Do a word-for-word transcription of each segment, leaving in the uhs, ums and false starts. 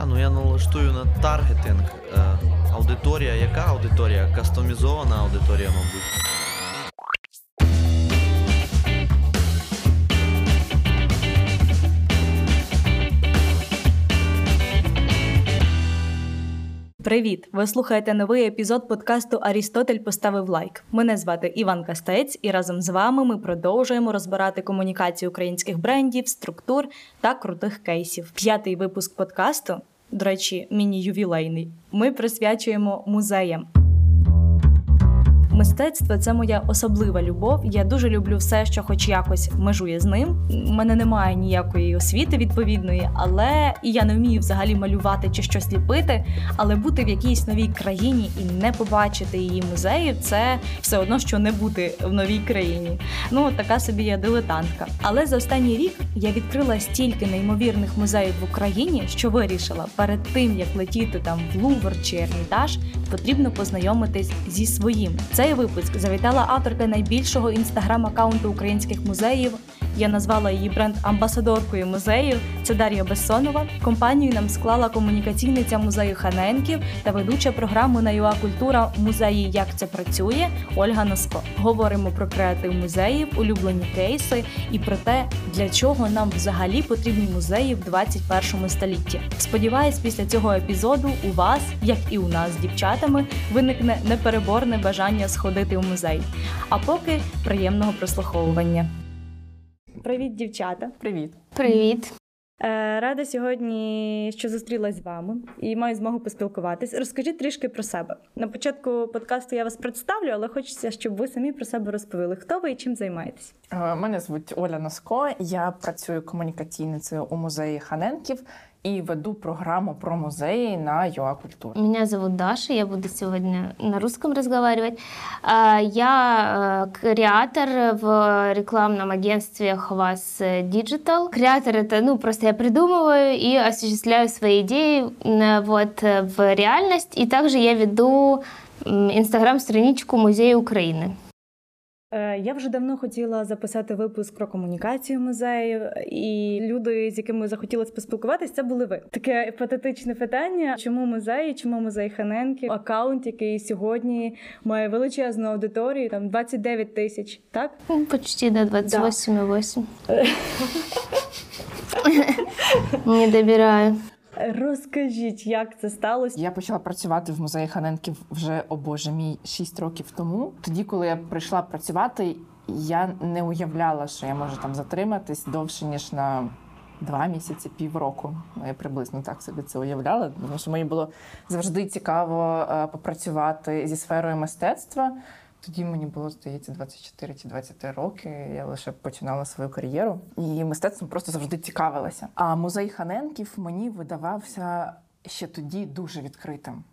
Та, ну я налаштую на таргетинг. Е, аудиторія, яка аудиторія? Кастомізована аудиторія, мабуть. Привіт! Ви слухаєте новий епізод подкасту «Арістотель поставив лайк». Мене звати Іван Кастець, і разом з вами ми продовжуємо розбирати комунікацію українських брендів, структур та крутих кейсів. П'ятий випуск подкасту, до речі, міні-ювілейний, ми присвячуємо музеям. Мистецтво – це моя особлива любов. Я дуже люблю все, що хоч якось межує з ним. У мене немає ніякої освіти відповідної, але і я не вмію взагалі малювати чи щось ліпити, але бути в якійсь новій країні і не побачити її музеїв – це все одно, що не бути в новій країні. Ну, така собі я дилетантка. Але за останній рік я відкрила стільки неймовірних музеїв в Україні, що вирішила, перед тим, як летіти там в Лувр чи Ермітаж, потрібно познайомитись зі своїм. Цей випуск завітала авторка найбільшого інстаграм-аккаунту українських музеїв. Я назвала її бренд-амбасадоркою музеїв. Це Дар'я Бессонова. Компанію нам склала комунікаційниця музею Ханенків та ведуча програми на ЮА «Культура. Музеї. Як це працює» Ольга Носко. Говоримо про креатив музеїв, улюблені кейси і про те, для чого нам взагалі потрібні музеї в двадцять першому столітті. Сподіваюсь, після цього епізоду у вас, як і у нас з дівчатами, виникне непереборне бажання сходити у музей. А поки приємного прослуховування. Привіт, дівчата. Привіт. Привіт. Рада сьогодні, що зустрілась з вами і маю змогу поспілкуватись. Розкажіть трішки про себе. На початку подкасту я вас представлю, але хочеться, щоб ви самі про себе розповіли. Хто ви і чим займаєтесь? Мене звуть Оля Носко, я працюю комунікаційницею у музеї Ханенків і веду програму про музеї на ЮА «Культура». Меня зовут Даша, я буду сегодня на русском разговаривать. Я креатор в рекламном агентстве «Хвас Діджитал». Креатор — это, ну, просто я придумываю и осуществляю свои идеи вот, в реальность. И также я веду инстаграм-страничку Музея Украины. Я вже давно хотіла записати випуск про комунікацію музеїв, і люди, з якими захотілося поспілкуватися, це були ви. Таке патетичне питання. Чому музеї, чому музей Ханенків? Акаунт, який сьогодні має величезну аудиторію, там двадцять дев'ять тисяч, так? Почти, да, двадцять вісім і вісім. Не добираю. Розкажіть, як це сталося? Я почала працювати в музеї Ханенків вже, о боже мій, шість років тому. Тоді, коли я прийшла працювати, я не уявляла, що я можу там затриматись довше, ніж на два місяці, півроку. Я приблизно так собі це уявляла, тому що мені було завжди цікаво попрацювати зі сферою мистецтва. Тоді мені було, здається, двадцять чотири чи двадцять три роки, я лише починала свою кар'єру, і мистецтвом просто завжди цікавилася. А музей Ханенків мені видавався ще тоді дуже відкритим.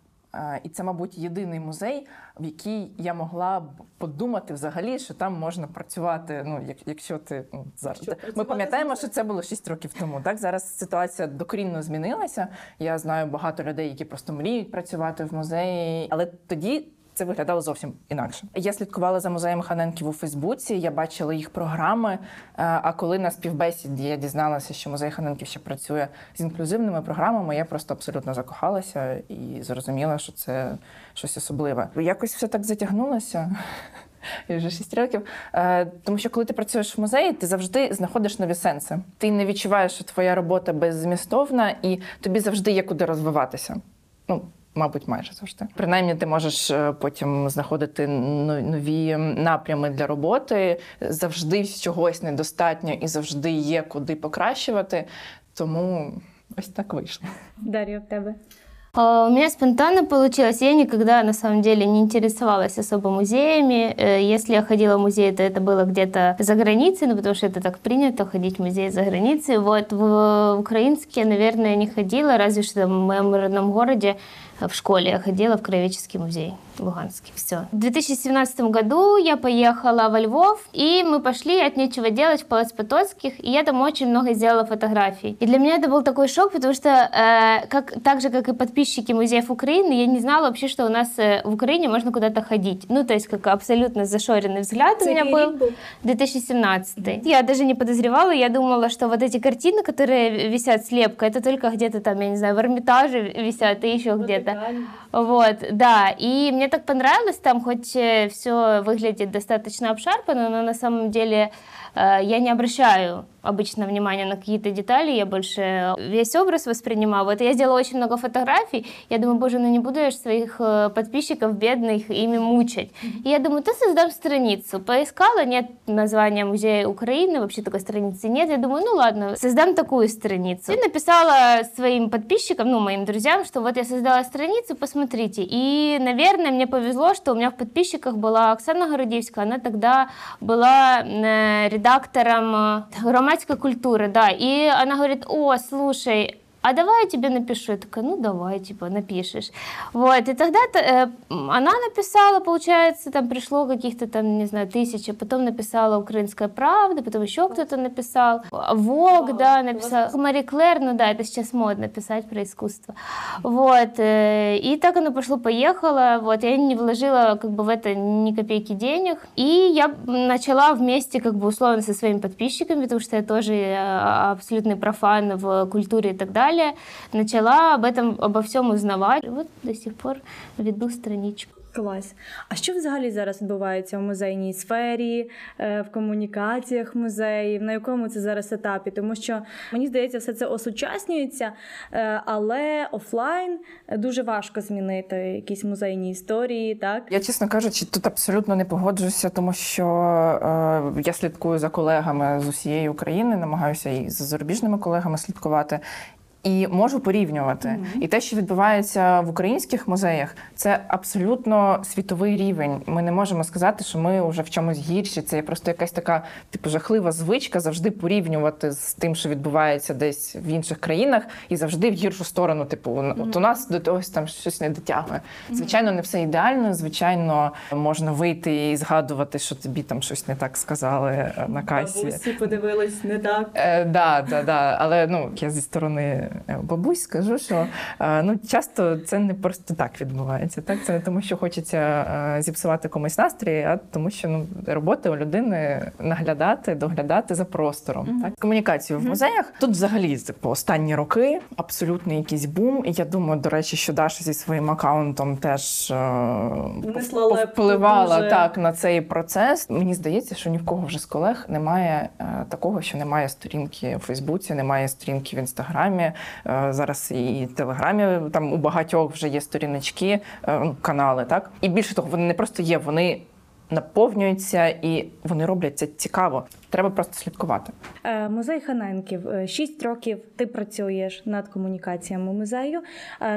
І це, мабуть, єдиний музей, в який я могла подумати взагалі, що там можна працювати, ну, як, якщо ти... Ну, зараз. Що, ми пам'ятаємо, що це було шість років тому. Так? Зараз ситуація докорінно змінилася. Я знаю багато людей, які просто мріють працювати в музеї, але тоді це виглядало зовсім інакше. Я слідкувала за музеєм Ханенків у Фейсбуці, я бачила їх програми, а коли на співбесіді я дізналася, що музей Ханенків ще працює з інклюзивними програмами, я просто абсолютно закохалася і зрозуміла, що це щось особливе. Якось все так затягнулося, і вже шість років, тому що коли ти працюєш в музеї, ти завжди знаходиш нові сенси. Ти не відчуваєш, що твоя робота беззмістовна, і тобі завжди є куди розвиватися. Ну, мабуть, майже завжди. Принаймні, ти можеш потім знаходити нові напрями для роботи. Завжди чогось недостатньо і завжди є куди покращувати. Тому ось так вийшло. Дар'я, в тебе? У меня спонтанно получилось. Я никогда, на самом деле, не интересовалась особо музеями. Если я ходила в музей, то это было где-то за границей, ну, потому что это так принято, ходить в музей за границей. Вот, в украинские, наверное, не ходила, разве что в моем родном городе в школе я ходила в Кропивницкий музей. в Луганске. Все. В две тысячи семнадцатом году я поехала во Львов, и мы пошли от нечего делать в Паласпотоцьких, и я там очень много сделала фотографий. И для меня это был такой шок, потому что э, как, так же, как и подписчики музеев Украины, я не знала вообще, что у нас в Украине можно куда-то ходить. Ну, то есть, как абсолютно зашоренный взгляд у меня был. две тысячи семнадцатый. Mm-hmm. Я даже не подозревала, я думала, что вот эти картины, которые висят слепка, это только где-то там, я не знаю, в Эрмитаже висят и еще где-то. Вот, да. И мне так понравилось там, хоть все выглядит достаточно обшарпанно, но на самом деле э, я не обращаю обычно внимания на какие-то детали, я больше весь образ воспринимаю. Вот я сделала очень много фотографий, я думаю, боже, ну не буду я же своих подписчиков бедных ими мучать. И я думаю, ты создам страницу. Поискала, нет названия Музея Украины, вообще такой страницы нет. Я думаю, ну ладно, создам такую страницу. И написала своим подписчикам, ну моим друзьям, что вот я создала страницу, посмотрите. И, наверное, мне повезло, что у меня в подписчиках была Оксана Городецька, она тогда была редактором громадской культуры, да, и она говорит, о, слушай, а давай я тебе напишу. Я такая, ну давай, типа, напишешь. Вот, и тогда э, она написала, получается, там пришло каких-то там, не знаю, тысячи, потом написала «Украинская правда», потом еще кто-то написал. «Вог», да, написала. Мари Клэр, ну да, это сейчас модно писать про искусство. Вот, э, и так оно пошло-поехало, вот, я не вложила как бы в это ни копейки денег. И я начала вместе, как бы, условно, со своими подписчиками, потому что я тоже абсолютный профан в культуре и так далее. Начала об этом, обо всьому узнавати. І от до сих пор веду страничку. Клас. А що взагалі зараз відбувається в музейній сфері, в комунікаціях музеїв, на якому це зараз етапі? Тому що, мені здається, все це осучаснюється, але офлайн дуже важко змінити якісь музейні історії, так? Я, чесно кажучи, тут абсолютно не погоджуюся, тому що е, я слідкую за колегами з усієї України, намагаюся і за зарубіжними колегами слідкувати. І можу порівнювати. Mm-hmm. І те, що відбувається в українських музеях, це абсолютно світовий рівень. Ми не можемо сказати, що ми вже в чомусь гірші. Це просто якась така типу жахлива звичка завжди порівнювати з тим, що відбувається десь в інших країнах, і завжди в гіршу сторону. Типу, mm-hmm. от у нас до того там щось не дотягує. Mm-hmm. Звичайно, не все ідеально. Звичайно, можна вийти і згадувати, що тобі там щось не так сказали на касі. Бабусі подивились не так. Е, да, да, да. Але ну я зі сторони бабусь скажу, що ну, часто це не просто так відбувається. Так? Це не тому, що хочеться зіпсувати комусь настрій, а тому, що ну, роботи у людини наглядати, доглядати за простором. Mm-hmm. Так? Комунікацію mm-hmm. в музеях. Тут взагалі по останні роки абсолютно якийсь бум. І я думаю, до речі, що Даша зі своїм аккаунтом теж Внесла повпливала так, на цей процес. Мені здається, що ні в кого вже з колег немає такого, що немає сторінки в Фейсбуці, немає сторінки в Інстаграмі. Зараз і в Телеграмі, там у багатьох вже є сторіночки, канали, так? І більше того, вони не просто є, вони наповнюються і вони роблять це цікаво. Треба просто слідкувати. Музей Ханенків. Шість років ти працюєш над комунікаціями музею.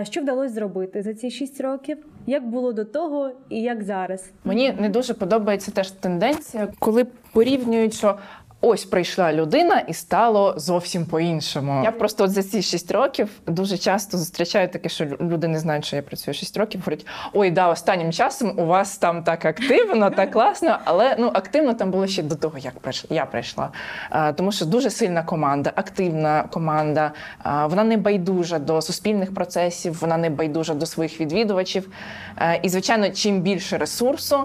Що вдалося зробити за ці шість років? Як було до того і як зараз? Мені не дуже подобається теж тенденція, коли порівнюють, що ось прийшла людина і стало зовсім по-іншому. Я просто от за ці шість років дуже часто зустрічаю таке, що люди не знають, що я працюю шість років, говорять, ой, да, останнім часом у вас там так активно, так класно, але ну активно там було ще до того, як я прийшла. А, тому що дуже сильна команда, активна команда, а, вона не байдужа до суспільних процесів, вона не байдужа до своїх відвідувачів. А, і, звичайно, чим більше ресурсу,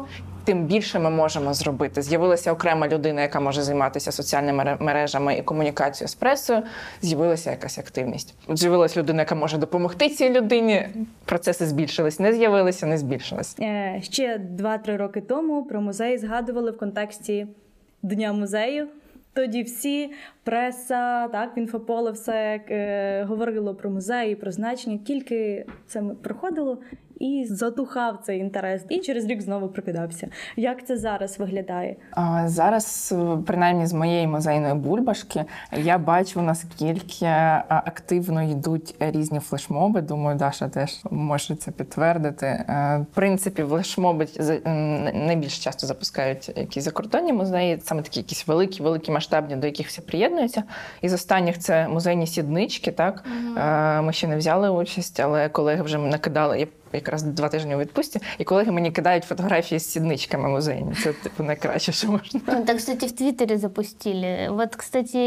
тим більше ми можемо зробити. З'явилася окрема людина, яка може займатися соціальними мережами і комунікацією з пресою, з'явилася якась активність. З'явилася людина, яка може допомогти цій людині, процеси збільшились, не з'явилися, не збільшились. Ще два-три роки тому про музей згадували в контексті Дня музею. Тоді всі, преса, так, інфополе, все е, говорило про музеї, про значення. Тільки це проходило і затухав цей інтерес. І через рік знову прокидався. Як це зараз виглядає? А, зараз, принаймні з моєї музейної бульбашки, я бачу, наскільки активно йдуть різні флешмоби. Думаю, Даша теж може це підтвердити. В принципі, флешмоби найбільш часто запускають якісь закордонні музеї, саме такі якісь великі-великі масштаби, масштабні, до яких всі приєднуються. І з останніх це музейні сіднички, так? Mm-hmm. Ми ще не взяли участь, але колеги вже накидали. Я якраз два тижні у відпустці, і колеги мені кидають фотографії з сідничками музейні. Це, типу, найкраще, що можна. Так, кстати, в Твиттере запустили. Вот, кстати,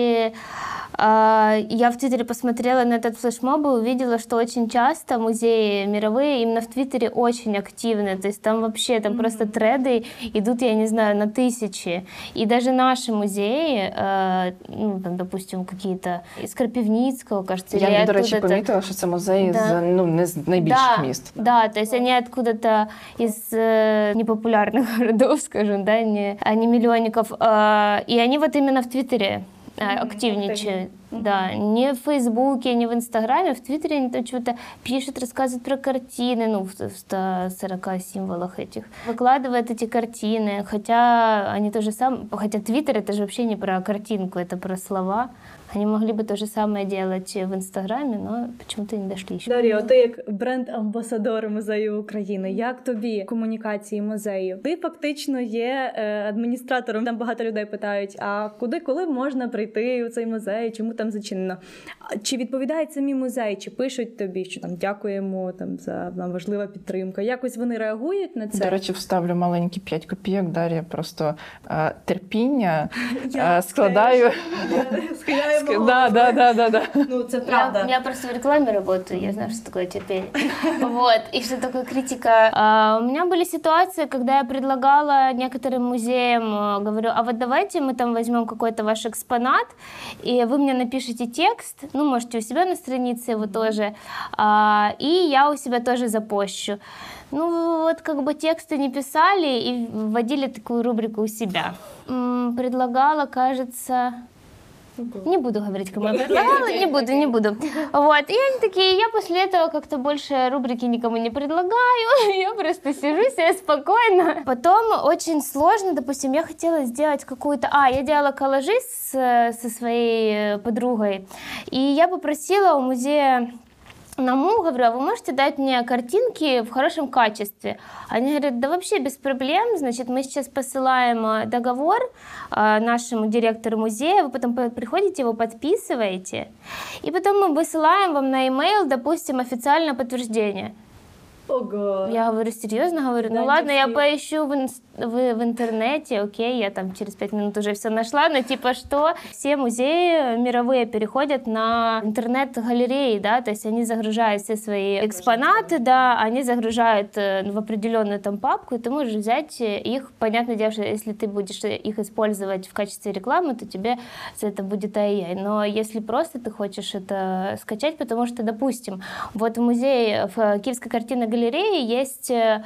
я в Твиттере посмотрела на этот флешмоб и увидела, что очень часто музеи мировые именно в Твиттере очень активны. То есть там вообще там mm-hmm. просто треды идут, я не знаю, на тысячи. И даже наши музеи, ну, там, допустим, какие-то из Кропивницкого, кажется. Я, или до речі, помітила, що це музей да. з, ну, не з найбільших да. міст. Да, то есть они откуда-то из э, непопулярных городов, скажем, да, не, а не миллионников. Э, и они вот именно в Твиттере э, активничают. Mm-hmm. Да, не в Фейсбуке, не в Инстаграме, в Твиттере они там что-то пишут, рассказывают про картины, ну, в ста сорока символах этих. Выкладывают эти картины, хотя они тоже сам, хотя Твиттер это же вообще не про картинку, это про слова. Они могли бы то же самое делать в Инстаграме, но почему-то не дошли еще. Дар'я, ти як бренд-амбасадор Музею України, як тобі комунікації музею? Ти фактично є адміністратором, там багато людей питають, а куди, коли можна прийти у цей музей, чому там зачинено? Чи відповідають самі музеї, чи пишуть тобі, що там дякуємо там, за нам важлива підтримка? Якось вони реагують на це? До речі, вставлю маленькі п'ять копійок, Дар'я, просто а, терпіння а, складаю. Складаю. Да, да, да, да, да. Ну, это правда. Я, я просто в рекламе работаю, я знаю, что такое терпение. Вот, и что такое критика. А, у меня были ситуации, когда я предлагала некоторым музеям, говорю, а вот давайте мы там возьмем какой-то ваш экспонат, и вы мне напишите текст, ну, можете у себя на странице его тоже, а, и я у себя тоже запощу. Ну, вот как бы тексты не писали и вводили такую рубрику у себя. М-м, предлагала, кажется... Не буду говорить, кому я предлагала, не буду, не буду. Вот. И они такие, я после этого как-то больше рубрики никому не предлагаю, я просто сижу себе спокойно. Потом очень сложно, допустим, я хотела сделать какую-то... А, я делала коллажи с, со своей подругой, и я попросила у музея НАМУ, говорю, а вы можете дать мне картинки в хорошем качестве? Они говорят, да вообще без проблем, значит, мы сейчас посылаем договор нашему директору музея, вы потом приходите, его подписываете, и потом мы высылаем вам на e-mail, допустим, официальное подтверждение. Ого. Я говорю, серьезно, говорю, ну да, ладно, я поищу в, инст... в, в интернете, окей, я там через пять минут уже все нашла, но типа что, все музеи мировые переходят на интернет-галереи, да, то есть они загружают все свои экспонаты, да, они загружают в определенную там папку, и ты можешь взять их, понятное дело, что если ты будешь их использовать в качестве рекламы, то тебе за это будет ай-яй, но если просто ты хочешь это скачать, потому что, допустим, вот в музее, в Киевской картинной галерее, в галерее есть э,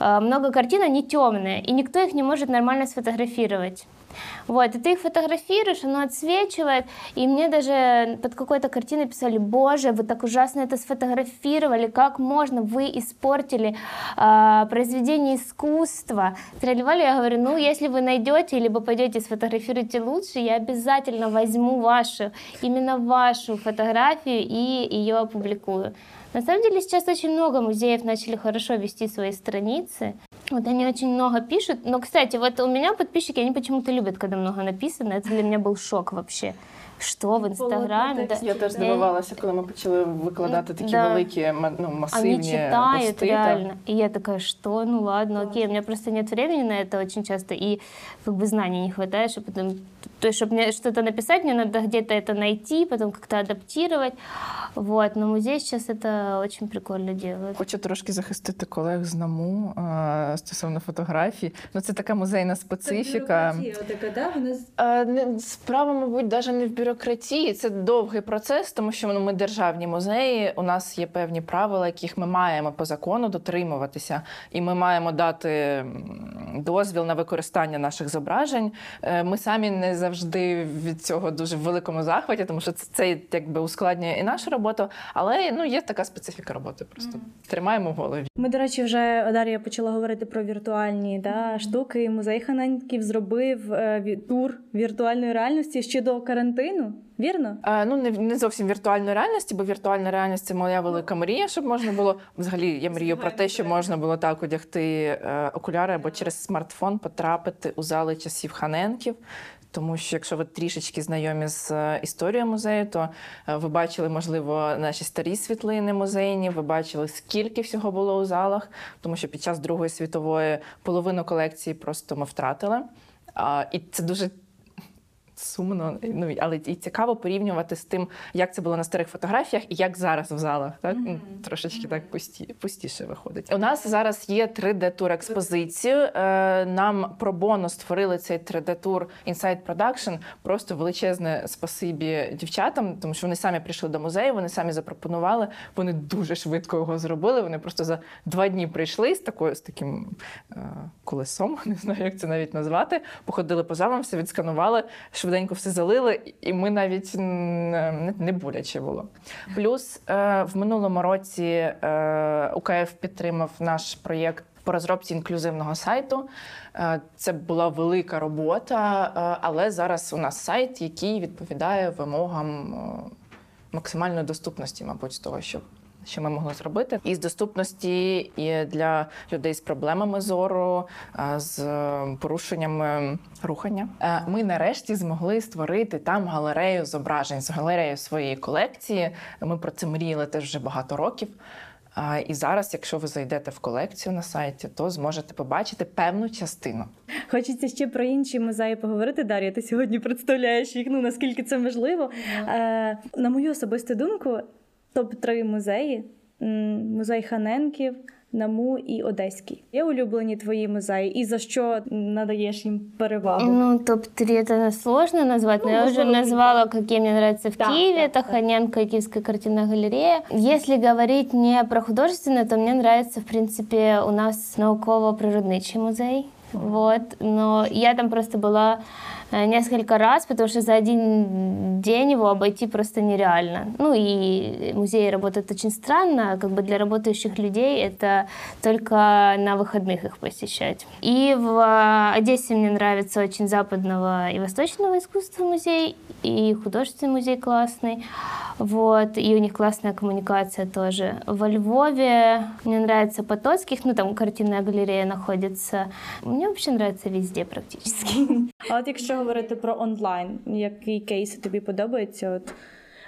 много картин, они темные, и никто их не может нормально сфотографировать. Вот, и ты их фотографируешь, оно отсвечивает, и мне даже под какой-то картиной писали, боже, вы так ужасно это сфотографировали, как можно, вы испортили э, произведение искусства. Тролливали, я говорю, ну, если вы найдете, либо пойдете сфотографируйте лучше, я обязательно возьму вашу, именно вашу фотографию и ее опубликую. На самом деле сейчас очень много музеев начали хорошо вести свои страницы. Вот они очень много пишут. Но, кстати, вот у меня подписчики, они почему-то любят, когда много написано. Это для меня был шок вообще. Що в Інстаграмі? Я теж здивувалася, коли ми почали викладати такі да. великі, ну, масивні пости. Вони читають, реально. І я така, що? Ну ладно, да. окей, у мене просто нет времени на это очень часто, і как бы, знаний не хватает, чтобы, там, то есть, чтобы мне что-то написать, мне надо где-то это найти, потом как-то адаптировать. Вот, но музей сейчас это очень прикольно делает. Хочу трошки захистити колег з НАМУ стосовно фотографій. Ну це така музейна специфіка. Це бюрократія така, да? Вона... Справа, мабуть, навіть не в бюрократії. Бюрократії. Це довгий процес, тому що ну, ми державні музеї, у нас є певні правила, яких ми маємо по закону дотримуватися. І ми маємо дати дозвіл на використання наших зображень. Ми самі не завжди від цього дуже в великому захваті, тому що це, це якби ускладнює і нашу роботу, але ну, є така специфіка роботи просто. Mm-hmm. Тримаємо в голові. Ми, до речі, вже, Дар'я, почала говорити про віртуальні да, штуки. Музей Ханенків зробив е, тур віртуальної реальності ще до карантину. Вірно? А, ну, не, не зовсім віртуальної реальності, бо віртуальна реальність – це моя велика мрія, щоб можна було... Взагалі, я мрію про те, що можна було так одягти е, окуляри або через смартфон потрапити у зали часів Ханенків. Тому що якщо ви трішечки знайомі з історією музею, то ви бачили, можливо, наші старі світлини музейні, ви бачили, скільки всього було у залах, тому що під час Другої світової половину колекції просто ми втратили. І це дуже сумно, ну, але і цікаво порівнювати з тим, як це було на старих фотографіях і як зараз в залах. Так? Mm-hmm. Трошечки так пусті, пустіше виходить. У нас зараз є три дэ-тур експозицію. Нам пробоно створили цей три дэ-тур Inside Production. Просто величезне спасибі дівчатам, тому що вони самі прийшли до музею, вони самі запропонували, вони дуже швидко його зробили. Вони просто за два дні прийшли з, такою, з таким е- колесом, не знаю, як це навіть назвати, походили по залам, все відсканували, швиденько все залили, і ми навіть не боляче було. Плюс в минулому році УКФ підтримав наш проєкт по розробці інклюзивного сайту. Це була велика робота, але зараз у нас сайт, який відповідає вимогам максимальної доступності, мабуть, з того, щоб що ми могли зробити. І з доступності і для людей з проблемами зору, з порушеннями рухання. Ми нарешті змогли створити там галерею зображень, галерею своєї колекції. Ми про це мріяли теж вже багато років. І зараз, якщо ви зайдете в колекцію на сайті, то зможете побачити певну частину. Хочеться ще про інші музеї поговорити, Дар'я, ти сьогодні представляєш їх, ну, наскільки це можливо. Mm. На мою особисту думку, топ три музеї – музей Ханенків, НАМУ і Одеський. Є улюблені твої музеї? І за що надаєш їм перевагу? Ну, топ три – це не складно назвати, ну, но я уже назвала, какие мне нравятся в да, Киеве. Да, это да. Ханенко и Киевская картинная галерея. Если говорить не про художественное, то мне нравится, в принципе, у нас науково-природничий музей. Вот. Но я там просто была несколько раз, потому что за один день его обойти просто нереально. Ну и музеи работают очень странно, как бы для работающих людей это только на выходных их посещать. И в Одессе мне нравится очень западного и восточного искусства музей, и художественный музей классный, вот, и у них классная коммуникация тоже. Во Львове мне нравится Потоцьких, ну там картинная галерея находится. Мені взагалі подобається везде практично. А от якщо говорити про онлайн, які кейси тобі подобаються? От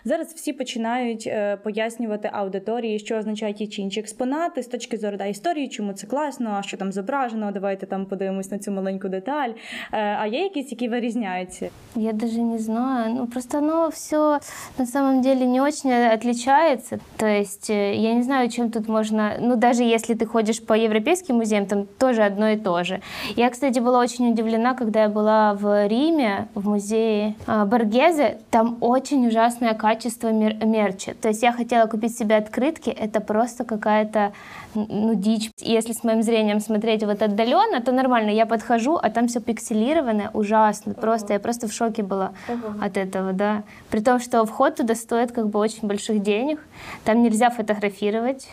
зараз всі починають пояснювати аудиторії, що означають ті чи інші експонати з точки зору да, історії, чому це класно, а що там зображено, давайте там подивимось на цю маленьку деталь. А є якісь, які вирізняються? Я навіть не знаю. Ну, просто воно все на самом деле не очень отличается. То есть я не знаю, чем тут можно... Ну, даже если ты ходишь по европейским музеям, там тоже одно и то же. Я, кстати, была очень удивлена, когда я была в Риме, в музее Боргезе. Там очень ужасная картина. Качество мер- мерча. То есть я хотела купить себе открытки, это просто какая-то ну, дичь. Если с моим зрением смотреть вот отдаленно, то нормально, я подхожу, а там все пикселированное, ужасно. Uh-huh. Просто я просто в шоке была uh-huh. от этого, да. При том, что вход туда стоит как бы очень больших денег, там нельзя фотографировать.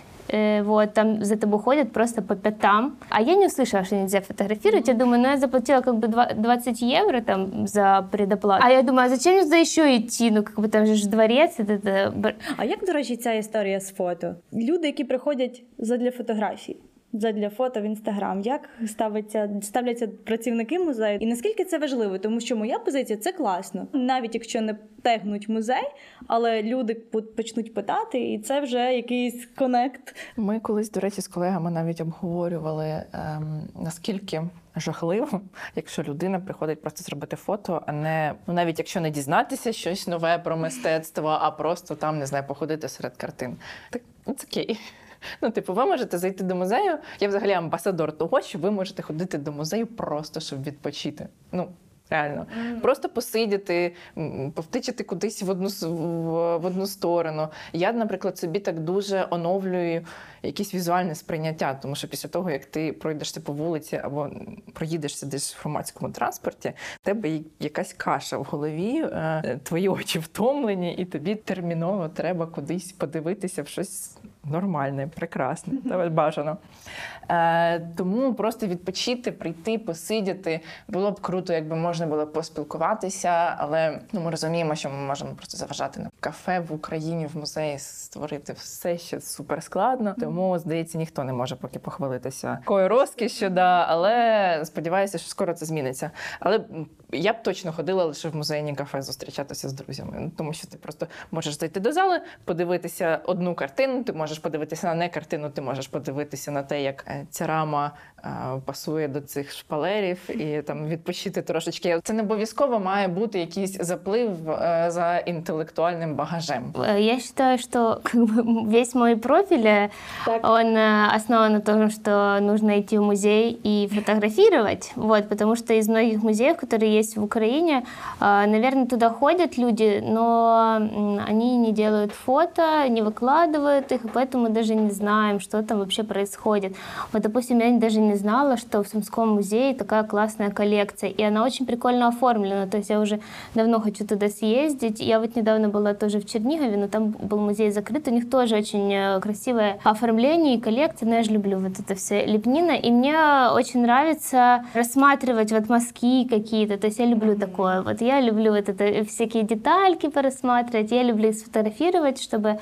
Вот, там за тобой ходят просто по пятам. А я не услышала, что нельзя фотографировать. Я думаю, ну я заплатила как бы двадцать евро там за предоплату. А я думаю, а зачем сюда еще идти? Ну, как бы там же дворец. Это, это... А як, до речі, ця історія з фото? Люди, які приходять задля фотографій, задля фото в Інстаграм, як ставляться, ставляться працівники музею? І наскільки це важливо? Тому що моя позиція – це класно. Навіть якщо не тегнуть музей, але люди почнуть питати, і це вже якийсь конект. Ми колись, до речі, з колегами навіть обговорювали, ем, наскільки жахливо, якщо людина приходить просто зробити фото, а не, ну, навіть якщо не дізнатися щось нове про мистецтво, а просто там, не знаю, походити серед картин. Так, це окей. Ну, типу, ви можете зайти до музею, я взагалі амбасадор того, що ви можете ходити до музею просто, щоб відпочити. Ну, реально. Mm. Просто посидіти, повтичити кудись в одну, в, в одну сторону. Я, наприклад, собі так дуже оновлюю якесь візуальне сприйняття, тому що після того, як ти пройдешся по вулиці або проїдешся десь в громадському транспорті, в тебе якась каша в голові, твої очі втомлені, і тобі терміново треба кудись подивитися в щось нормальне, прекрасне, бажано. Тому просто відпочити, прийти, посидіти. Було б круто, якби можна було поспілкуватися, але ну, ми розуміємо, що ми можемо просто заважати на кафе в Україні, в музеї створити все ще суперскладно. Тому, здається, ніхто не може поки похвалитися такою розкішю, да, але сподіваюся, що скоро це зміниться. Але я б точно ходила лише в музейні кафе зустрічатися з друзями, тому що ти просто можеш зайти до зали, подивитися одну картину, ти можеш подивитися на не картину, ти можеш подивитися на те, як ця рама пасує до цих шпалерів і там відпочити трошечки. Це не обов'язково має бути якийсь заплив за інтелектуальним багажем. Я вважаю, що весь мій профіль, він основан на тому, що потрібно йти в музей і фотографувати, вот, потому что из многих музеев, которые есть в Украине, наверное, туда ходят люди, но они не делают фото, не выкладывают их, и поэтому мы даже не знаем, что там вообще происходит. Вот, допустим, я даже не знала, что в Сумском музее такая классная коллекция, и она очень прикольно оформлена, то есть я уже давно хочу туда съездить. Я вот недавно была тоже в Чернигове, но там был музей закрыт, у них тоже очень красивое оформление и коллекция, но я же люблю вот это все лепнина, и мне очень нравится рассматривать вот мазки какие-то, то есть я люблю такое, вот я люблю вот это, всякие детальки порассматривать, я люблю их сфотографировать, чтобы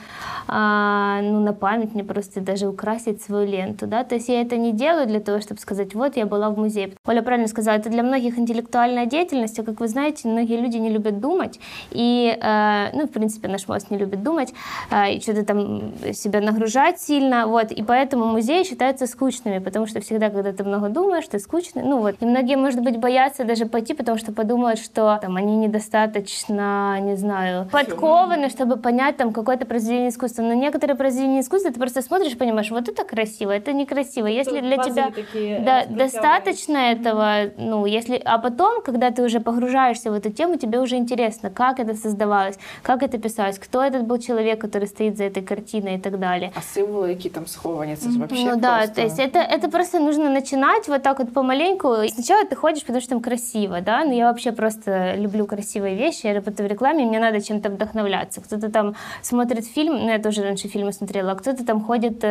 а, ну, на память мне просто даже украсить свою ленту, да, то есть я это не делаю для того, чтобы сказать, вот я была в музее. Оля правильно сказала, это для многих интеллектуальная деятельность, а как вы знаете, многие люди не любят думать, и, а, ну, в принципе, наш мозг не любит думать, а, и что-то там себя нагружать сильно, вот, и поэтому музеи считаются скучными, потому что всегда, когда ты много думаешь, ты скучный, ну вот, и многие, может быть, боятся даже пойти, потому что подумают, что там они недостаточно, не знаю, подкованы, чтобы понять там какое-то произведение искусства. Но некоторые произведения искусства ты просто смотришь, понимаешь, вот это красиво, это некрасиво. Если для тебя да, достаточно этого, ну, если, а потом, когда ты уже погружаешься в эту тему, тебе уже интересно, как это создавалось, как это писалось, кто этот был человек, который стоит за этой картиной и так далее. А символы какие там схованы, это же вообще ну, да, просто... то есть это, это просто нужно начинать вот так вот помаленьку. Сначала ты ходишь, потому что там красиво, да, но я вообще просто люблю красивые вещи, я работаю в рекламе, мне надо чем-то вдохновляться. Кто-то там смотрит фильм, ну, я тоже раньше фильмы смотрела, а кто-то там ходит...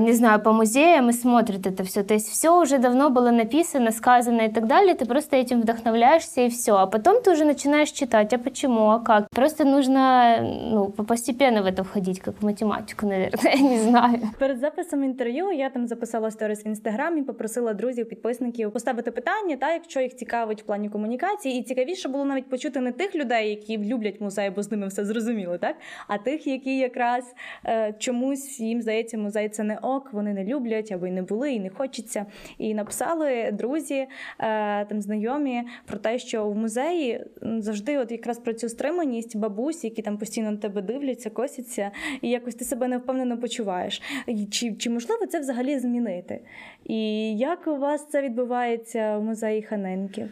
не знаю, по музеям и смотрит это все. То есть все уже давно было написано, сказано и так далее, ты просто этим вдохновляешься и все. А потом ты уже начинаешь читать, а почему, а как. Просто нужно ну, постепенно в это входить, как в математику, наверное, я не знаю. Перед записом інтерв'ю я там записала сторіс в Інстаграмі, попросила друзів, підписників поставити питання, та якщо їх цікавить в плані комунікації. І цікавіше було навіть почути не тих людей, які люблять музей, бо з ними все зрозуміло, так? А тих, які якраз е, чомусь їм здається музей це не ок, вони не люблять, або й не були, і не хочеться. І написали друзі, там знайомі, про те, що в музеї завжди от якраз про цю стриманість бабусь, які там постійно на тебе дивляться, косяться, і якось ти себе невпевнено почуваєш. Чи, чи можливо це взагалі змінити? І як у вас це відбувається в музеї Ханенків?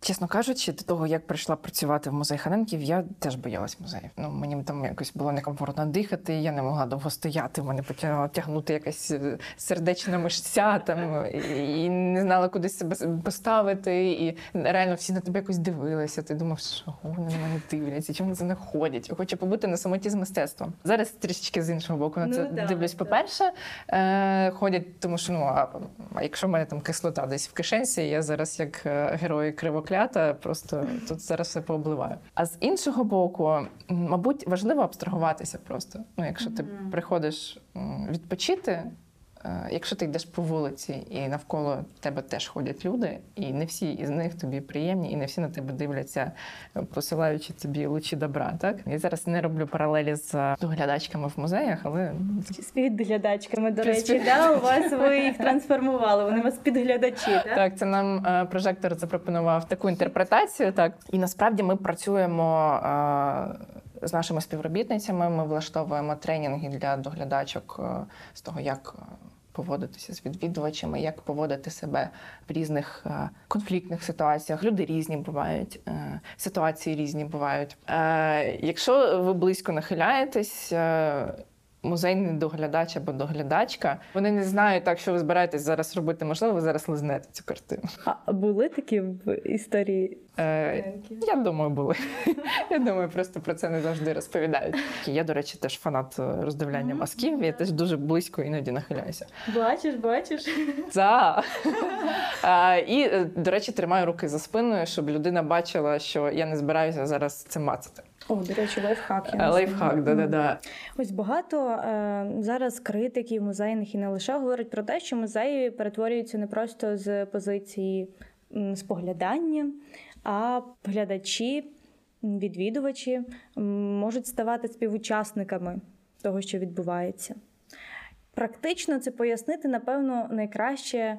Чесно кажучи, до того, як прийшла працювати в музей Ханенків, я теж боялась музеїв. Ну, мені там якось було некомфортно дихати, я не могла довго стояти, мене почала тягнути якась сердечна мишця, там, і, і не знала, куди себе поставити, і реально всі на тебе якось дивилися, ти думав, що вони на мене дивляться, чому вони знаходять, я хочу побути на самоті з мистецтвом. Зараз трішечки з іншого боку на це ну, да, дивлюсь. По-перше, е- ходять, тому що, ну, а, а якщо в мене там кислота десь в кишенці, я зараз як герої Кривокля, просто тут зараз все пообливаю. А з іншого боку, мабуть, важливо абстрагуватися просто. Ну, якщо ти mm-hmm. приходиш відпочити, якщо ти йдеш по вулиці і навколо тебе теж ходять люди, і не всі із них тобі приємні, і не всі на тебе дивляться, посилаючи тобі лучі добра, так? Я зараз не роблю паралелі з доглядачками в музеях, але... З підглядачками, до речі, під... да? У вас ви їх трансформували, вони у вас підглядачі, так? Так, це нам прожектор запропонував таку інтерпретацію, так? І насправді ми працюємо... з нашими співробітницями ми влаштовуємо тренінги для доглядачок з того, як поводитися з відвідувачами, як поводити себе в різних конфліктних ситуаціях. Люди різні бувають, ситуації різні бувають. Якщо ви близько нахиляєтесь, музейний доглядач або доглядачка, вони не знають так, що ви збираєтесь зараз робити, можливо, ви зараз лизнете цю картину. А були такі в історії? Е, я думаю, були. Я думаю, просто про це не завжди розповідають. Я, до речі, теж фанат роздивляння мазків, я теж дуже близько іноді нахиляюся. Бачиш, бачиш? Так. І, до речі, тримаю руки за спиною, щоб людина бачила, що я не збираюся зараз це мацати. О, до речі, лайфхак. Лайфхак, да-да-да. Ось багато е, зараз критиків музейних і не лише говорять про те, що музеї перетворюються не просто з позиції споглядання, а глядачі, відвідувачі можуть ставати співучасниками того, що відбувається. Практично це пояснити, напевно, найкраще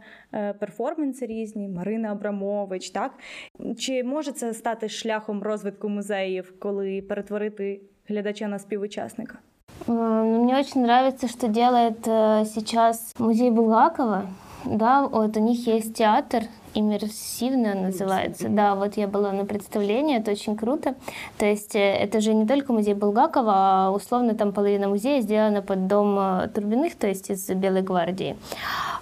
перформанси різні, Марина Абрамович, так? Чи може це стати шляхом розвитку музеїв, коли перетворити глядача на співучасника? Мне очень нравится, что делает сейчас музей Булгакова. Да, вот у них есть театр, иммерсивный он называется. Да, вот я была на представлении, это очень круто. То есть это же не только музей Булгакова, а условно там половина музея сделана под дом Турбиных, то есть из Белой гвардии.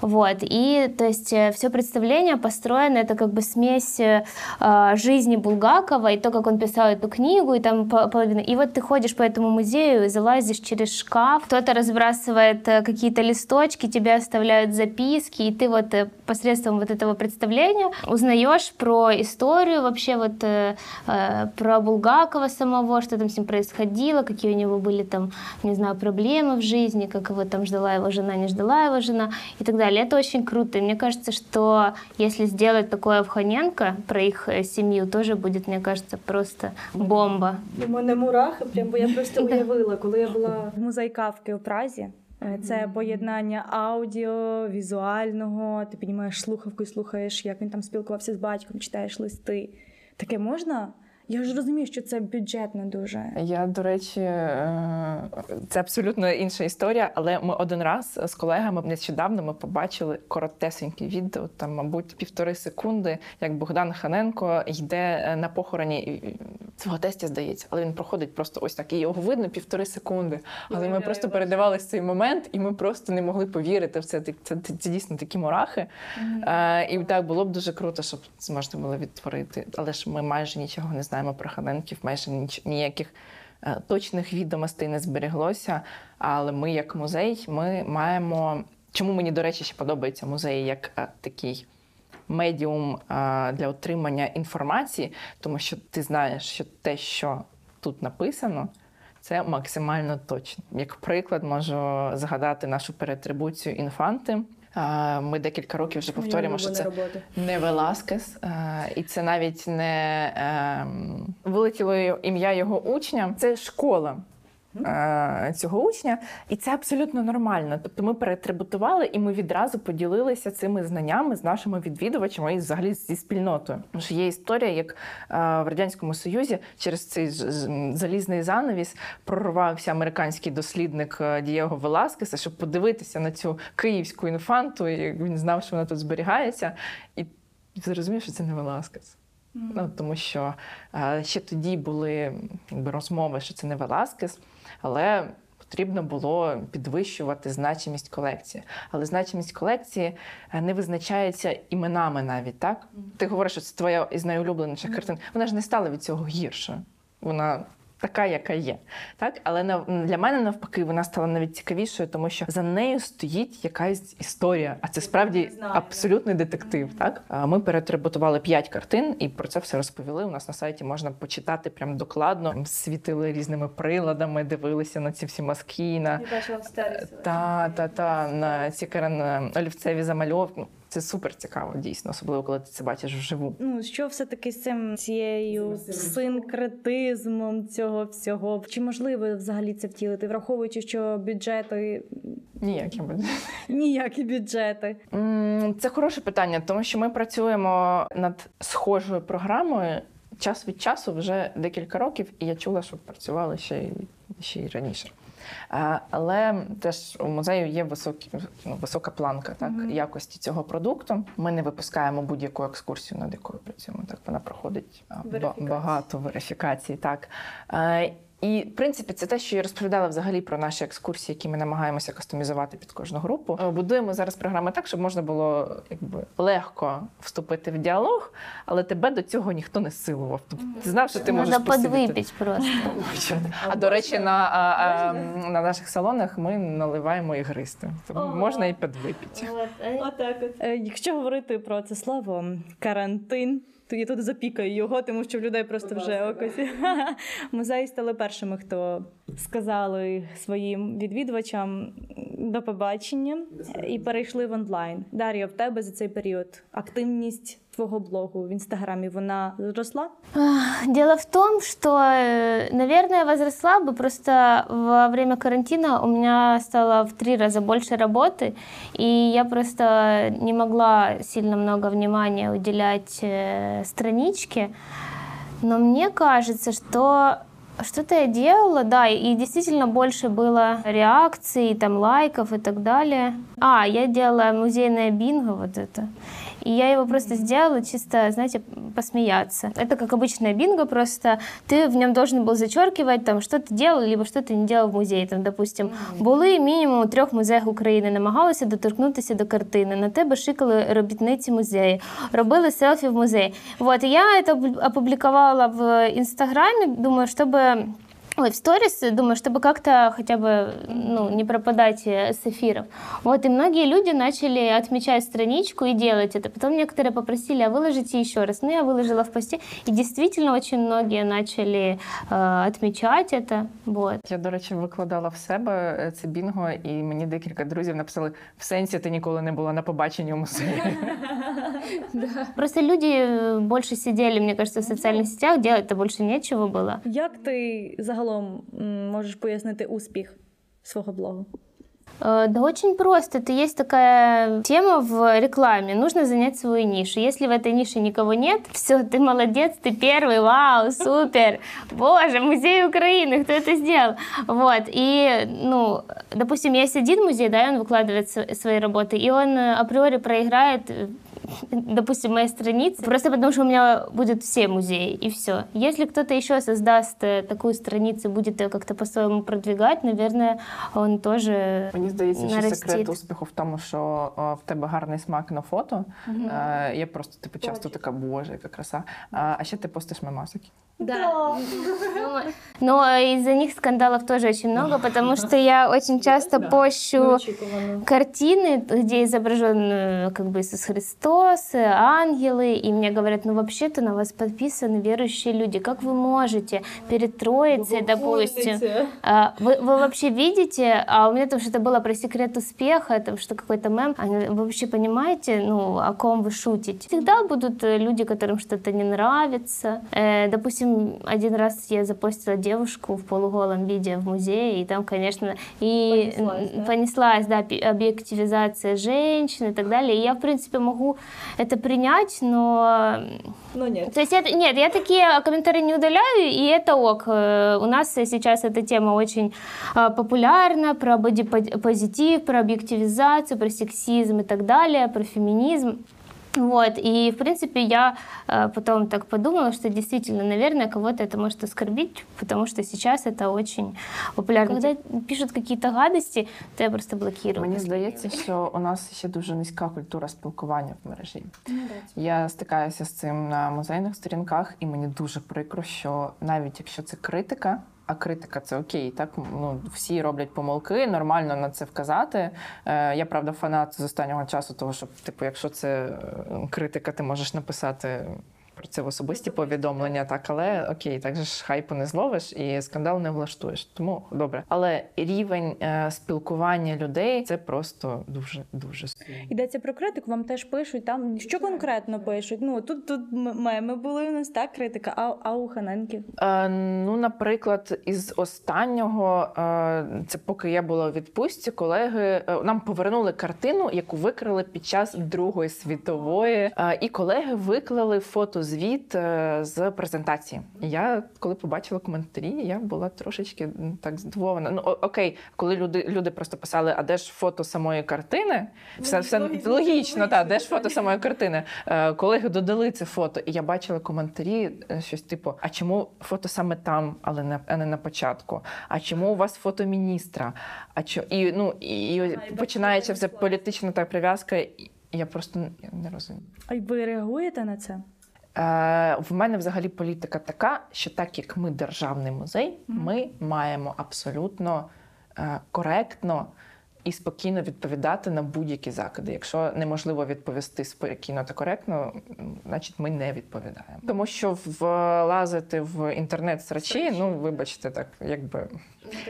Вот, и то есть все представление построено, это как бы смесь э, жизни Булгакова и то, как он писал эту книгу, и там половина. И вот ты ходишь по этому музею и залазишь через шкаф, кто-то разбрасывает какие-то листочки, тебя оставляют записки, и ты вот посредством вот этого представления узнаешь про историю вообще, вот э, про Булгакова самого, что там с ним происходило, какие у него были там, не знаю, проблемы в жизни, как его там ждала его жена, не ждала его жена и так далее. Это очень круто. И мне кажется, что если сделать такое в Ханенко, про их семью, тоже будет, мне кажется, просто бомба. У мене мурахи, прям, бо я просто уявила, коли я була в музеї Кавки у Празі. Це поєднання аудіо, візуального, ти піднімаєш слухавку і слухаєш, як він там спілкувався з батьком, читаєш листи. Таке можна? Я ж розумію, що це бюджетно дуже. Я, до речі, це абсолютно інша історія, але ми один раз з колегами нещодавно ми побачили коротесеньке відео, там, мабуть, півтори секунди, як Богдан Ханенко йде на похороні, в Одесі, здається, але він проходить просто ось так, і його видно півтори секунди. Але ми просто передивалися цей момент, і ми просто не могли повірити в це. Це, це, це дійсно такі мурахи. Mm-hmm. І так, було б дуже круто, щоб зможна було відтворити. Але ж ми майже нічого не знаємо. Знаємо про Ханенків, майже ніяких точних відомостей не збереглося, але ми як музей, ми маємо... Чому мені, до речі, ще подобається музей як такий медіум для отримання інформації, тому що ти знаєш, що те, що тут написано, це максимально точно. Як приклад, можу згадати нашу переатрибуцію «Інфанти». Ми декілька років вже повторюємо, що це не Веласкес, і це навіть не вилетіло ім'я його учня. Це школа цього учня, і це абсолютно нормально. Тобто ми переатрибутували, і ми відразу поділилися цими знаннями з нашими відвідувачами і взагалі зі спільнотою. Тому що є історія, як в Радянському Союзі через цей залізний занавіс прорвався американський дослідник Дієго Веласкеса, щоб подивитися на цю київську інфанту, і він знав, що вона тут зберігається, і зрозумів, що це не Веласкес. Mm-hmm. Ну, тому що ще тоді були якби, розмови, що це не Веласкес, але потрібно було підвищувати значимість колекції. Але значимість колекції не визначається іменами навіть, так? Mm-hmm. Ти говориш, що це твоя із найулюбленіших mm-hmm. картин. Вона ж не стала від цього гіршою. Вона така, яка є. Так? Але для мене, навпаки, вона стала навіть цікавішою, тому що за нею стоїть якась історія, а це справді абсолютний детектив. Так? Ми переатрибутували п'ять картин і про це все розповіли. У нас на сайті можна почитати прям докладно. Світили різними приладами, дивилися на ці всі мазки. На... Я бачила в старі. Та, та, та, на ці олівцеві замальовки. Це супер цікаво, дійсно, особливо, коли ти це бачиш вживу. Ну, що все-таки з цим, цією синкретизмом цього всього? Чи можливо взагалі це втілити, враховуючи, що бюджети... Ніякі бюджети. Ніякі бюджети. Це хороше питання, тому що ми працюємо над схожою програмою час від часу вже декілька років, і я чула, що працювали ще й, ще й раніше. Але теж у музею є високі, ну, висока планка так, mm-hmm. якості цього продукту. Ми не випускаємо будь-яку екскурсію, над якою працюємо. Так, вона проходить верифікації. Багато верифікацій. Так. І, в принципі, це те, що я розповідала взагалі про наші екскурсії, які ми намагаємося кастомізувати під кожну групу. Будуємо зараз програми так, щоб можна було якби, легко вступити в діалог, але тебе до цього ніхто не силував. Тобто, ти знав, що ти можеш посидіти. Треба подвипити просто. А, до речі, на, а, а, на наших салонах ми наливаємо ігристи. Тому можна і подвипити. Якщо говорити про це слово «карантин», то я тут запікаю його, тому що в людей просто вже окосі. Музеї стали першими, хто сказали своїм відвідувачам, До побачення. І перейшли в онлайн. Дар'я, в тебе за цей період активність твого блогу в Инстаграме, вона возросла? Дело в том, что, наверное, возросла бы, просто во время карантина у меня стало в три раза больше работы, и я просто не могла сильно много внимания уделять страничке, но мне кажется, что что-то я делала, да, и действительно больше было реакций, там, лайков и так далее. А, я делала музейное бинго, вот это. И я его просто сделала чисто, знаете, посмеяться. Это как обычное бинго, просто ты в нем должен был зачеркивать, там, что ты делал, либо что ты не делал в музее. Там, допустим, були мінімум у трьох музеях України, намагалися доторкнутися до картини, на тебе шикали робітниці музею, робили селфі в музеї. Вот, я це опублікувала в Інстаграмі, думаю, щоб... Ой, в сторис, думаю, чтобы как-то хотя бы, ну, не пропадать с эфиров. Вот, и многие люди начали отмечать страничку и делать это. Потом некоторые попросили, а выложите еще раз. Ну, я выложила в посте. И действительно, очень многие начали э, отмечать это. Вот. Я, до речі, викладала в себе це бінго, і мені декілька друзів написали, в сенсі ти ніколи не була на побаченні у музеї. Просто люди більше сиділи, мені кажется, в соціальних сетях, делать-то більше нічого було. Як ти загалом можешь пояснить успех своего блога? Да очень просто. Это есть такая тема в рекламе. Нужно занять свою нишу. Если в этой нише никого нет, все, ты молодец, ты первый, вау, супер. Боже, Музей Украины, кто это сделал? Вот. И, ну, допустим, есть один музей, да, и он выкладывает свои работы, и он априори проиграет, допустим, моей страницы, просто потому что у меня будут все музеи, и все. Если кто-то еще создаст такую страницу, будет ее как-то по-своему продвигать, наверное, он тоже. Мені здається, що секрет успіху в тому, що в тебе гарний смак на фото. Угу. Я просто типу часто така, боже, яка краса. А ще ти постиш мемасики. Да. Да. Но из-за них скандалов тоже очень много, потому что я очень часто да. пощу картины, где изображен как бы Иисус Христос, ангелы, и мне говорят, ну вообще-то на вас подписаны верующие люди, как вы можете перед Троицей, вы допустим, вы, вы вообще видите, а у меня там что-то было про секрет успеха, там что какой-то мем, вы вообще понимаете, ну о ком вы шутите? Всегда будут люди, которым что-то не нравится, допустим. Один раз я запостила девушку в полуголом виде в музее, и там, конечно, и понеслась, да? понеслась да, объективизация женщин и так далее. И я, в принципе, могу это принять, но... Ну нет. То есть это, нет, я такие комментарии не удаляю, и это ок. У нас сейчас эта тема очень популярна, про бодипозитив, про объективизацию, про сексизм и так далее, про феминизм. Вот, и, в принципе, я э, потом так подумала, что действительно, наверное, кого-то это может оскорбить, потому что сейчас это очень популярно. Когда пишут какие-то гадости, то я просто блокирую. Мені здається, що у нас ще дуже низька культура спілкування в мережі. Я стикаюся з цим на музейних сторінках, і мені дуже прикро, що навіть якщо це критика, а критика – це окей, так? Ну, всі роблять помилки, нормально на це вказати. Е, я, правда, фанат з останнього часу того, що, типу, якщо це критика, ти можеш написати про це в особисті повідомлення, так, але окей, так же ж хайпу не зловиш і скандал не влаштуєш, тому добре. Але рівень е, спілкування людей – це просто дуже-дуже сильно. Йдеться про критику, вам теж пишуть там, що конкретно пишуть? Ну, тут, тут меми були у нас, так, критика, а, а у Ханенків? Е, ну, наприклад, із останнього, е, це поки я була у відпустці, колеги е, нам повернули картину, яку викрили під час Другої світової, е, і колеги виклали фото звіт з презентації. Я, коли побачила коментарі, я була трошечки так здивована. Ну, окей, коли люди, люди просто писали, а де ж фото самої картини? Все, все логічно, логічно так, де ж фото самої картини? Колеги додали це фото, і я бачила коментарі, щось типу, а чому фото саме там, але не, а не на початку? А чому у вас фото міністра? А чо... і, ну, і, і починається вже політична та прив'язка, я просто я не розумію. А ви реагуєте на це? В мене взагалі політика така, що так як ми державний музей, ми маємо абсолютно коректно і спокійно відповідати на будь-які закиди. Якщо неможливо відповісти спокійно та коректно, значить ми не відповідаємо. Тому що влазити в інтернет-срачі, ну, вибачте, так, якби...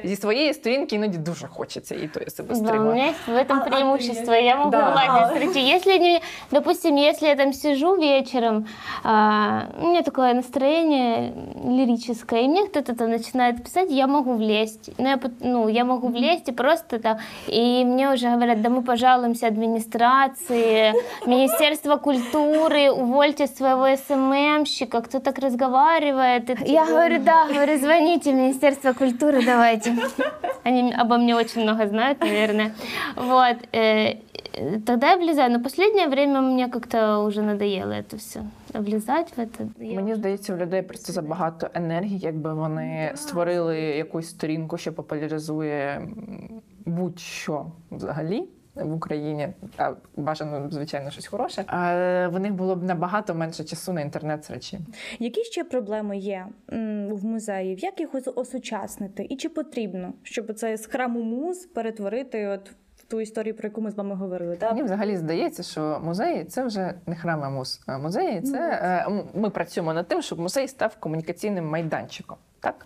Зі своєї сторінки іноді дуже хочеться, и то я себе стримаю. Да, у меня есть в этом преимущество. Я могу влазить в срачи. Если не, допустим, если я там сижу вечером, а, у меня такое настроение лирическое, и мне кто-то там начинает писать, я могу влезть. Ну, я, ну, я могу влезть и просто там, и мне уже говорят, да мы пожалуемся администрации, Министерство культуры, увольте своего СММщика, кто так разговаривает. И я говорю, да, говорю, звоните в Министерство культуры, давай. Они обо мне очень много знают, наверное. Вот. Тогда я влезаю. Но последнее время мне как-то уже надоело это все. Влізати в це. Мені здається, у людей просто забагато енергії, якби вони створили якусь сторінку, що популяризує будь-що взагалі в Україні, а бажано, звичайно, щось хороше. А в них було б набагато менше часу на інтернет-срачі. Які ще проблеми є в музеї? Як їх осучаснити? І чи потрібно, щоб це з храму муз перетворити от в ту історію, про яку ми з вами говорили? Так? Мені взагалі здається, що музеї – це вже не храми муз. А музеї – це... Ну, ми працюємо над тим, щоб музей став комунікаційним майданчиком, так?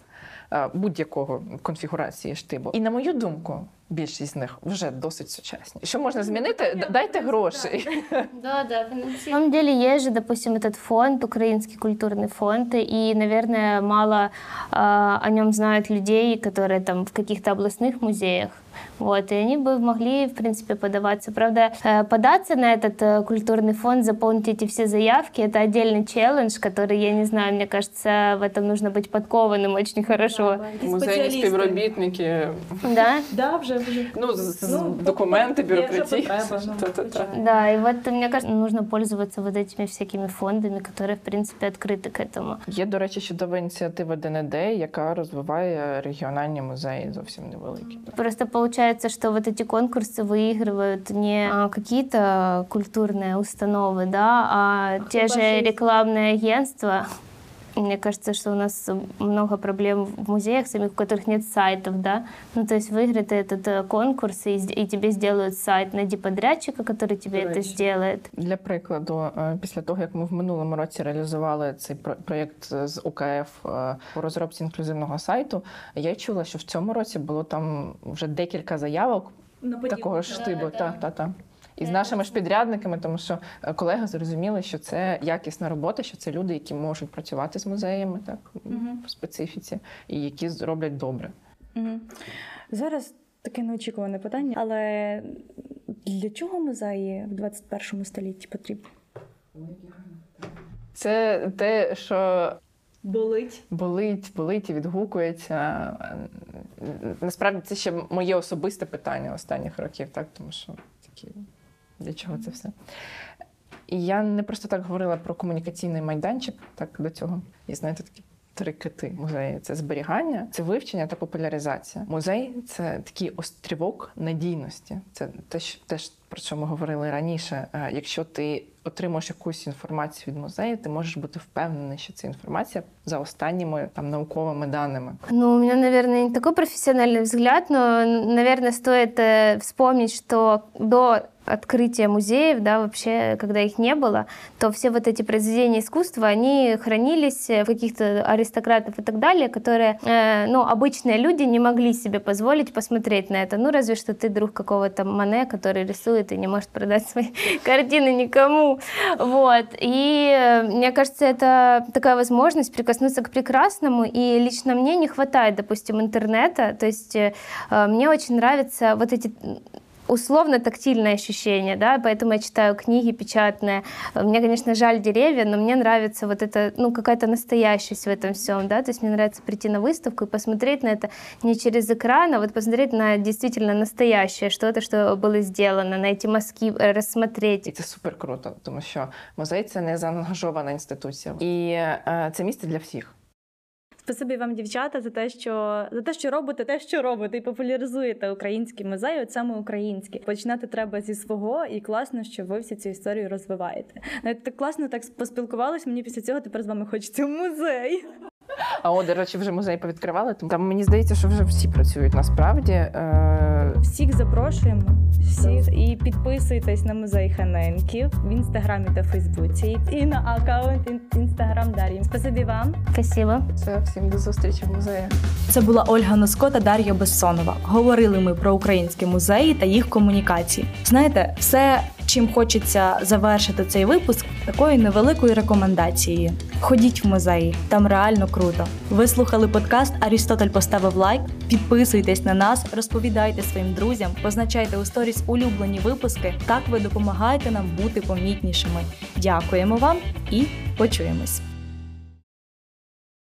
Будь-якого конфігурації штибу. І, на мою думку, більшість з них вже досить сучасні. Що можна змінити? Дайте гроші. Да, да, на самом деле є же, допустим, этот фонд, Український культурний фонд, і, наверное, мало а, о нем знають людей, которые там в каких-то областных музеях. Вот, и они бы могли, в принципе, подаваться. Правда, податься на этот культурный фонд, заполнить эти все заявки, это отдельный челлендж, который, я не знаю, мне кажется, в этом нужно быть подкованным очень хорошо. Да, музейные співробітники. Да? Да, вже, вже. Ну, ну документы, бюрократии. Да, и вот, мне кажется, нужно пользоваться вот этими всякими фондами, которые, в принципе, открыты к этому. Є, до речі, чудова ініціатива ДНД, яка розвиває регіональні музеї, зовсім невеликі. Просто получается, что вот эти конкурсы выигрывают не какие-то культурные установы, да, а, а те же рекламные агентства. Мне кажется, что у нас много проблем в музеях, самих, у которых нет сайтов, да. Ну, то есть выиграет этот конкурс, и, и тебе сделают сайт. Найди подрядчика, который тебе это сделает. Для прикладу, після того, як ми в минулому році реалізували цей проєкт з УКФ по розробці інклюзивного сайту, я чула, що в цьому році було там вже декілька заявок такого штибу. Та-та-та. І з нашими ж підрядниками, тому що колеги зрозуміли, що це якісна робота, що це люди, які можуть працювати з музеями так, uh-huh. по специфіці, і які зроблять добре. Uh-huh. Зараз таке неочікуване питання, але для чого музеї в двадцять першому столітті потрібні? Це те, що... Болить. Болить, болить і відгукується. Насправді це ще моє особисте питання останніх років, так, тому що... Для чого це все? І я не просто так говорила про комунікаційний майданчик, так, до цього. І знаєте, такі три кити музею. Це зберігання, це вивчення та популяризація. Музей – це такий острівок надійності. Це теж, теж про що ми говорили раніше. Якщо ти отримуєш якусь інформацію від музею, ти можеш бути впевнений, що це інформація за останніми там науковими даними. Ну, у меня, наверное, не такой профессиональный взгляд, но, наверное, стоит вспомнить, что до открытия музеев, да, вообще, когда их не было, то все вот эти произведения искусства, они хранились в каких-то аристократов и так далее, которые, э, ну, обычные люди не могли себе позволить посмотреть на это. Ну, разве что ты друг какого-то Мане, который рисует и не может продать свои картины никому. Вот. И мне кажется, это такая возможность прикоснуться к прекрасному, и лично мне не хватает, допустим, интернета. То есть э, мне очень нравятся вот эти... условно-тактильное ощущение, да, поэтому я читаю книги печатные. Мне, конечно, жаль деревья, но мне нравится вот это, ну, какая-то настоящесть в этом всем, да, то есть мне нравится прийти на выставку и посмотреть на это не через экран, а вот посмотреть на действительно настоящее, что-то, что было сделано, на эти мазки рассмотреть. И это супер круто, потому что музей — это не заангажована институция, и э, это место для всех. Спасибі вам, дівчата, за те, що за те, що робите, те, що робите, і популяризуєте українські музеї, от саме українські. Починати треба зі свого, і класно, що ви всю цю історію розвиваєте. Навіть так класно так поспілкувалися, мені після цього тепер з вами хочеться в музей. А о, до речі, вже музей повідкривали. Там, мені здається, що вже всі працюють насправді. Всіх запрошуємо. Всіх. І підписуйтесь на музей Ханенків в Інстаграмі та Фейсбуці. І на аккаунт Інстаграм Дар'ї. Спасибі вам. Спасибо. Все, всім до зустрічі в музеї. Це була Ольга Носко та Дар'я Бессонова. Говорили ми про українські музеї та їх комунікації. Знаєте, все, чим хочеться завершити цей випуск, такою невеликою рекомендацією. Ходіть в музеї, там реально круто. Ви слухали подкаст «Арістотель поставив лайк». Підписуйтесь на нас, розповідайте своїм друзям, позначайте у сторіс улюблені випуски. Так ви допомагаєте нам бути помітнішими. Дякуємо вам і почуємось.